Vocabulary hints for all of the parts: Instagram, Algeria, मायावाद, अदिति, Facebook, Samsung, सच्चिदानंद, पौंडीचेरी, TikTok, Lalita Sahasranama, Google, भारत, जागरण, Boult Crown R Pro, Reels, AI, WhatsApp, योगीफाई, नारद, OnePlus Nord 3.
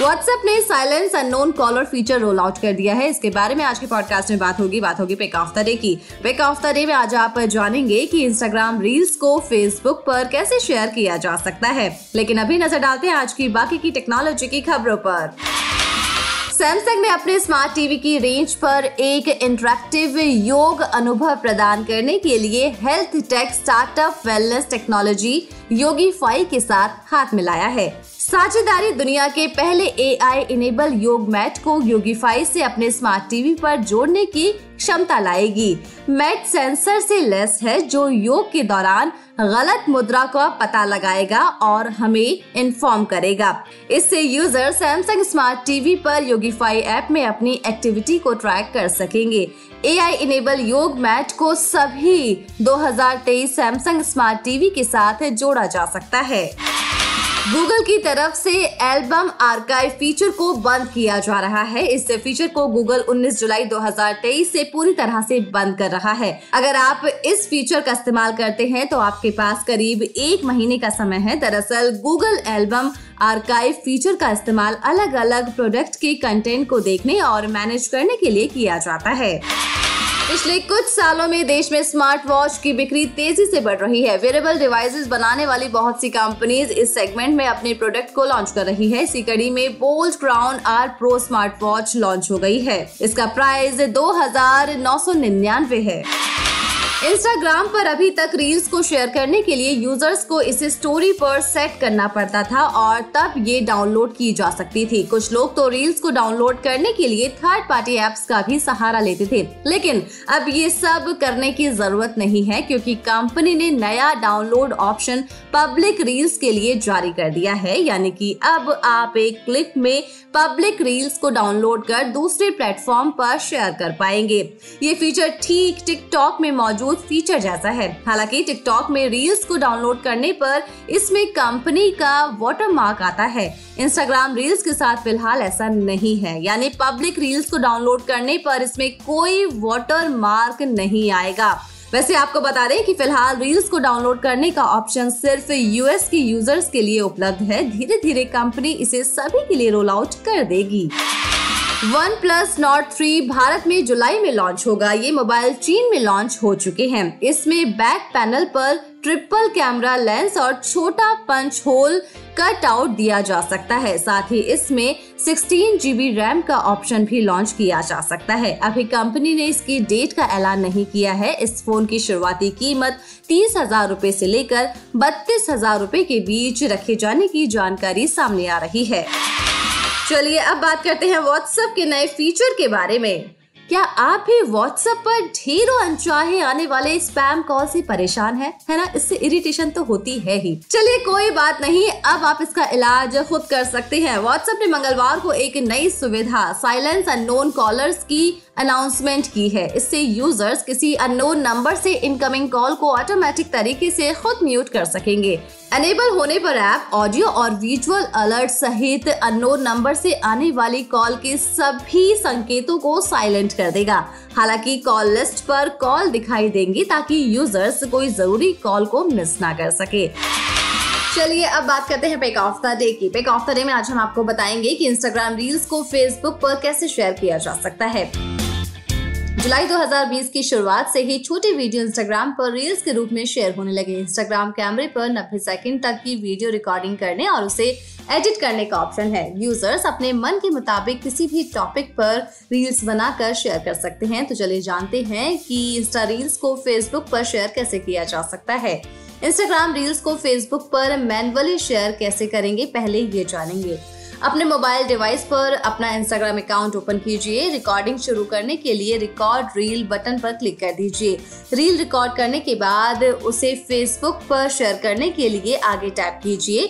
WhatsApp ने silence unknown caller feature roll out कर दिया है। इसके बारे में आज के पॉडकास्ट में बात होगी पिक ऑफ द डे की। पिक ऑफ द डे में आज आप जानेंगे कि इंस्टाग्राम रील्स को फेसबुक पर कैसे शेयर किया जा सकता है। लेकिन अभी नजर डालते हैं आज की बाकी की टेक्नोलॉजी की खबरों पर। सैमसंग ने अपने स्मार्ट टीवी की रेंज पर एक इंटरैक्टिव योग अनुभव प्रदान करने के लिए health tech startup wellness technology योगीफाई के साथ हाथ मिलाया है। साझेदारी दुनिया के पहले AI इनेबल योग मैट को योगीफाई से अपने स्मार्ट टीवी पर जोड़ने की क्षमता लाएगी। मैट सेंसर से लैस है जो योग के दौरान गलत मुद्रा का पता लगाएगा और हमें इन्फॉर्म करेगा। इससे यूजर सैमसंग स्मार्ट टीवी पर योगीफाई ऐप में अपनी एक्टिविटी को ट्रैक कर सकेंगे। AI इनेबल योग मैट को सभी 2023 सैमसंग स्मार्ट टीवी के साथ जोड़ा जा सकता है। गूगल की तरफ से एल्बम आर्काइव फीचर को बंद किया जा रहा है। इस फीचर को गूगल 19 जुलाई 2023 से पूरी तरह से बंद कर रहा है। अगर आप इस फीचर का इस्तेमाल करते हैं तो आपके पास करीब 1 महीने का समय है। दरअसल गूगल एल्बम आर्काइव फीचर का इस्तेमाल अलग अलग प्रोडक्ट के कंटेंट को देखने और मैनेज करने के लिए किया जाता है। पिछले कुछ सालों में देश में स्मार्ट वॉच की बिक्री तेजी से बढ़ रही है। वेरेबल डिवाइसेस बनाने वाली बहुत सी कंपनीज इस सेगमेंट में अपने प्रोडक्ट को लॉन्च कर रही है। इसी कड़ी में bolt Crown R Pro smart watch launch हो गई है। इसका प्राइस 2,999 है। इंस्टाग्राम पर अभी तक रील्स को शेयर करने के लिए यूजर्स को इसे स्टोरी पर सेट करना पड़ता था और तब ये डाउनलोड की जा सकती थी। कुछ लोग तो रील्स को डाउनलोड करने के लिए थर्ड पार्टी एप्स का भी सहारा लेते थे, लेकिन अब ये सब करने की जरूरत नहीं है क्योंकि कंपनी ने नया डाउनलोड ऑप्शन पब्लिक रील्स के लिए जारी कर दिया है। यानी कि अब आप एक क्लिक में पब्लिक रील्स को डाउनलोड कर दूसरे प्लेटफॉर्म पर शेयर कर पाएंगे। ये फीचर ठीक टिकटॉक में मौजूद फीचर जैसा है। हालांकि टिकटॉक में रील्स को डाउनलोड करने पर इसमें कंपनी का वाटरमार्क आता है। इंस्टाग्राम रील्स के साथ फिलहाल ऐसा नहीं है, यानी पब्लिक रील्स को डाउनलोड करने पर इसमें कोई वाटरमार्क नहीं आएगा। वैसे आपको बता दें कि फिलहाल रील्स को डाउनलोड करने का ऑप्शन सिर्फ US के यूजर्स के लिए उपलब्ध है। धीरे धीरे कंपनी इसे सभी के लिए रोल आउट कर देगी। OnePlus Nord 3 भारत में जुलाई में लॉन्च होगा। ये मोबाइल चीन में लॉन्च हो चुके हैं। इसमें बैक पैनल पर ट्रिपल कैमरा लेंस और छोटा पंच होल कट आउट दिया जा सकता है। साथ ही इसमें 16GB रैम का ऑप्शन भी लॉन्च किया जा सकता है। अभी कंपनी ने इसकी डेट का ऐलान नहीं किया है। इस फोन की शुरुआती कीमत 30,000 रुपए से लेकर 32,000 रुपए के बीच रखे जाने की जानकारी सामने आ रही है। चलिए अब बात करते हैं WhatsApp के नए फीचर के बारे में। क्या आप भी WhatsApp पर ढेरों अनचाहे आने वाले स्पैम कॉल से परेशान है ना? इससे इरिटेशन तो होती है ही। चलिए कोई बात नहीं, अब आप इसका इलाज खुद कर सकते हैं। WhatsApp ने मंगलवार को एक नई सुविधा साइलेंस अननोन कॉलर्स की अनाउंसमेंट की है। इससे यूजर्स किसी अननोन नंबर से इनकमिंग कॉल को ऑटोमेटिक तरीके से खुद म्यूट कर सकेंगे। एनेबल होने पर ऐप ऑडियो और विजुअल अलर्ट सहित अननोन नंबर से आने वाली कॉल के सभी संकेतों को साइलेंट कर देगा। हालांकि कॉल लिस्ट पर कॉल दिखाई देंगे ताकि यूजर्स कोई जरूरी कॉल को मिस ना कर सके। चलिए अब बात करते हैं पिक ऑफ द डे की। पिक ऑफ द डे में आज हम आपको बताएंगे कि इंस्टाग्राम रील्स को फेसबुक पर कैसे शेयर किया जा सकता है। जुलाई 2020 की शुरुआत से ही छोटे वीडियो इंस्टाग्राम पर रील्स के रूप में शेयर होने लगे। इंस्टाग्राम कैमरे पर 90 सेकंड तक की वीडियो रिकॉर्डिंग करने और उसे एडिट करने का ऑप्शन है। यूजर्स अपने मन के मुताबिक किसी भी टॉपिक पर रील्स बनाकर शेयर कर सकते हैं। तो चलिए जानते हैं कि इंस्टा रील्स को फेसबुक पर शेयर कैसे किया जा सकता है। इंस्टाग्राम रील्स को फेसबुक पर मैन्युअली शेयर कैसे करेंगे, पहले ये जानेंगे। अपने मोबाइल डिवाइस पर अपना इंस्टाग्राम अकाउंट ओपन कीजिए। रिकॉर्डिंग शुरू करने के लिए रिकॉर्ड रील बटन पर क्लिक कर दीजिए। रील रिकॉर्ड करने के बाद उसे फेसबुक पर शेयर करने के लिए आगे टैप कीजिए।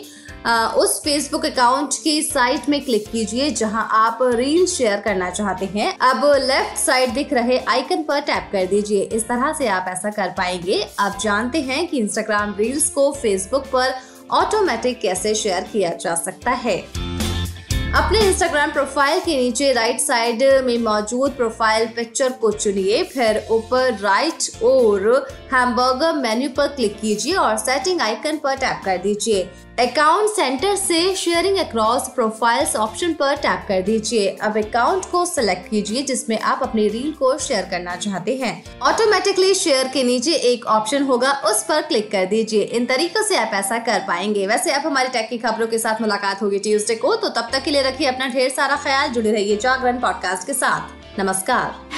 उस फेसबुक अकाउंट की साइट में क्लिक कीजिए जहां आप रील शेयर करना चाहते हैं। अब लेफ्ट साइड दिख रहे आइकन पर टैप कर दीजिए। इस तरह से आप ऐसा कर पाएंगे। आप जानते हैं कि इंस्टाग्राम रील्स को फेसबुक पर ऑटोमेटिक कैसे शेयर किया जा सकता है। अपने इंस्टाग्राम प्रोफाइल के नीचे राइट साइड में मौजूद प्रोफाइल पिक्चर को चुनिए, फिर ऊपर राइट और हैमबर्गर मेन्यू पर क्लिक कीजिए और सेटिंग आइकन पर टैप कर दीजिए। अकाउंट सेंटर से शेयरिंग अक्रॉस प्रोफाइल्स ऑप्शन पर टैप कर दीजिए। अब अकाउंट को सिलेक्ट कीजिए जिसमें आप अपने रील को शेयर करना चाहते हैं। ऑटोमेटिकली शेयर के नीचे एक ऑप्शन होगा, उस पर क्लिक कर दीजिए। इन तरीकों से आप ऐसा कर पाएंगे। वैसे अब हमारी टेक की खबरों के साथ मुलाकात होगी ट्यूसडे को, तो तब तक के लिए रखिए अपना ढेर सारा ख्याल। जुड़े रहिए जागरण पॉडकास्ट के साथ। नमस्कार।